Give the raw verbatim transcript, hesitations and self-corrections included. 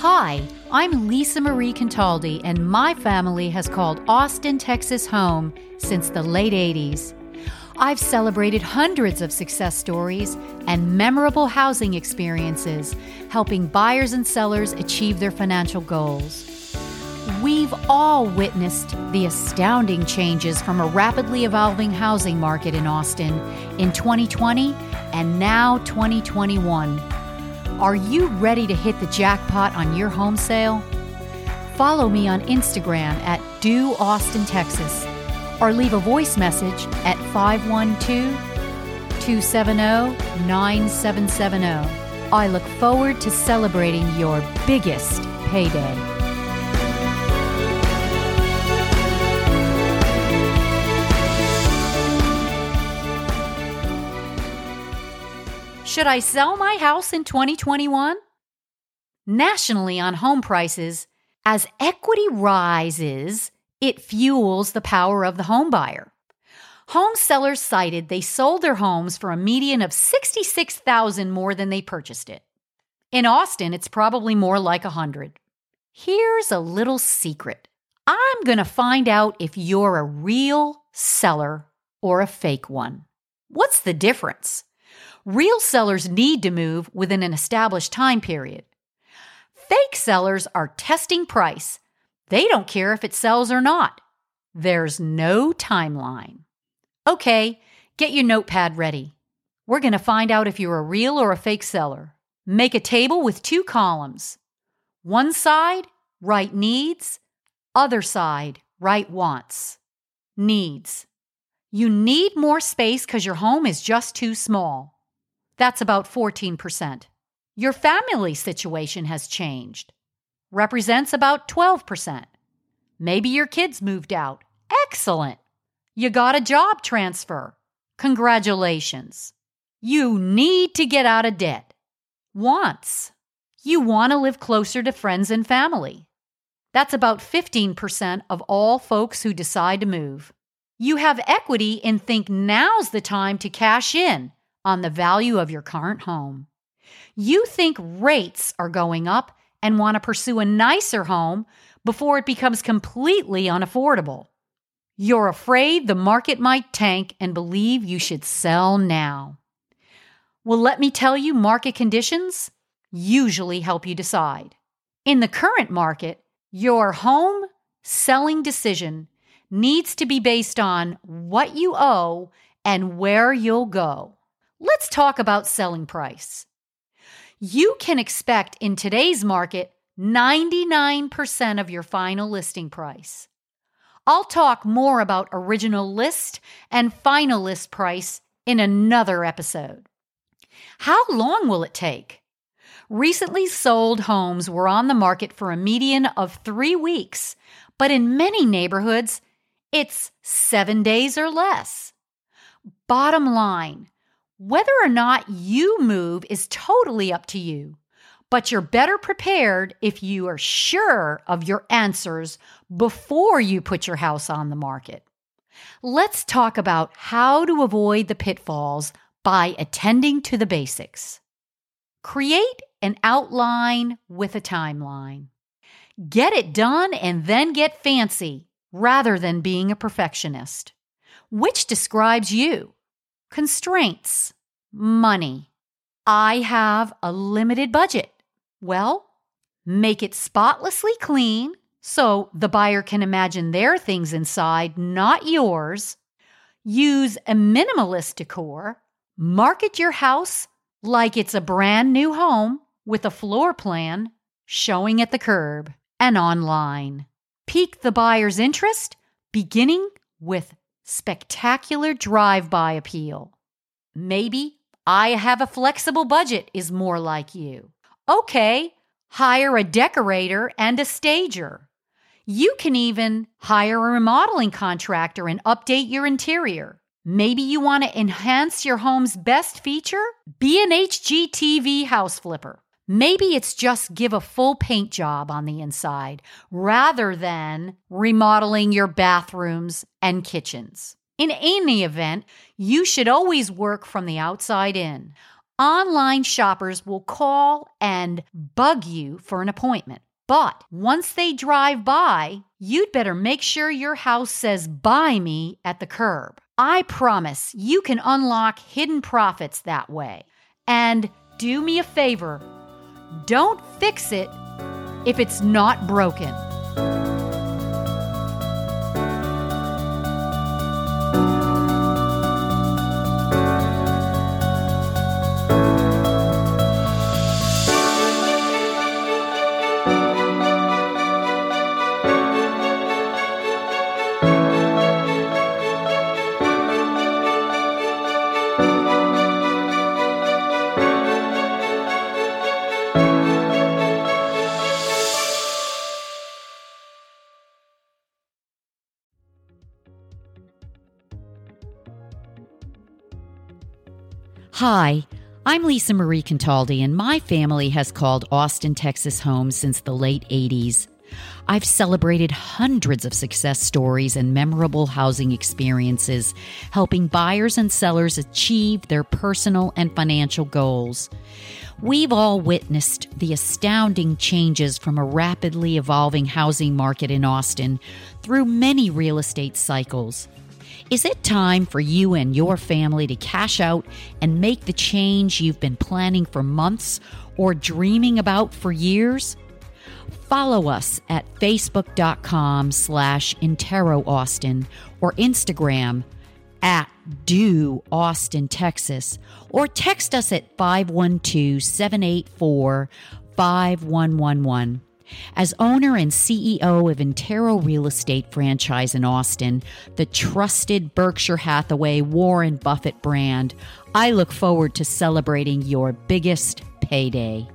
Hi, I'm Lisa Marie Cantaldi, and my family has called Austin, Texas home since the late eighties. I've celebrated hundreds of success stories and memorable housing experiences, helping buyers and sellers achieve their financial goals. We've all witnessed the astounding changes from a rapidly evolving housing market in Austin in twenty twenty and now twenty twenty-one. Are you ready to hit the jackpot on your home sale? Follow me on Instagram at Do Austin, Texas, or leave a voice message at five one two, two seven zero, nine seven seven zero. I look forward to celebrating your biggest payday. Should I sell my house in twenty twenty-one? Nationally on home prices, as equity rises, it fuels the power of the home buyer. Home sellers cited they sold their homes for a median of sixty-six thousand dollars more than they purchased it. In Austin, it's probably more like one hundred thousand dollars. Here's a little secret. I'm going to find out if you're a real seller or a fake one. What's the difference? Real sellers need to move within an established time period. Fake sellers are testing price. They don't care if it sells or not. There's no timeline. Okay, get your notepad ready. We're going to find out if you're a real or a fake seller. Make a table with two columns. One side, write needs. Other side, write wants. Needs. You need more space because your home is just too small. That's about fourteen percent. Your family situation has changed. Represents about twelve percent. Maybe your kids moved out. Excellent. You got a job transfer. Congratulations. You need to get out of debt. Wants. You want to live closer to friends and family. That's about fifteen percent of all folks who decide to move. You have equity and think now's the time to cash in on the value of your current home. You think rates are going up and want to pursue a nicer home before it becomes completely unaffordable. You're afraid the market might tank and believe you should sell now. Well, let me tell you, market conditions usually help you decide. In the current market, your home selling decision needs to be based on what you owe and where you'll go. Let's talk about selling price. You can expect in today's market ninety-nine percent of your final listing price. I'll talk more about original list and final list price in another episode. How long will it take? Recently sold homes were on the market for a median of three weeks, but in many neighborhoods, it's seven days or less. Bottom line, whether or not you move is totally up to you, but you're better prepared if you are sure of your answers before you put your house on the market. Let's talk about how to avoid the pitfalls by attending to the basics. Create an outline with a timeline. Get it done and then get fancy rather than being a perfectionist, which describes you. Constraints. Money. I have a limited budget. Well, make it spotlessly clean so the buyer can imagine their things inside, not yours. Use a minimalist decor. Market your house like it's a brand new home with a floor plan showing at the curb and online. Pique the buyer's interest, beginning with spectacular drive-by appeal. Maybe I have a flexible budget is more like you. Okay, hire a decorator and a stager. You can even hire a remodeling contractor and update your interior. Maybe you want to enhance your home's best feature? Be an H G T V house flipper. Maybe it's just give a full paint job on the inside rather than remodeling your bathrooms and kitchens. In any event, you should always work from the outside in. Online shoppers will call and bug you for an appointment. But once they drive by, you'd better make sure your house says "Buy me" at the curb. I promise you can unlock hidden profits that way. And do me a favor, don't fix it if it's not broken. Hi, I'm Lisa Marie Cantaldi, and my family has called Austin, Texas home since the late eighties. I've celebrated hundreds of success stories and memorable housing experiences, helping buyers and sellers achieve their personal and financial goals. We've all witnessed the astounding changes from a rapidly evolving housing market in Austin through many real estate cycles. Is it time for you and your family to cash out and make the change you've been planning for months or dreaming about for years? Follow us at facebook.com slash Intero Austin or Instagram at Do Austin, Texas, or text us at five one two, seven eight four, five one one one. As owner and C E O of Intero Real Estate franchise in Austin, the trusted Berkshire Hathaway Warren Buffett brand, I look forward to celebrating your biggest payday.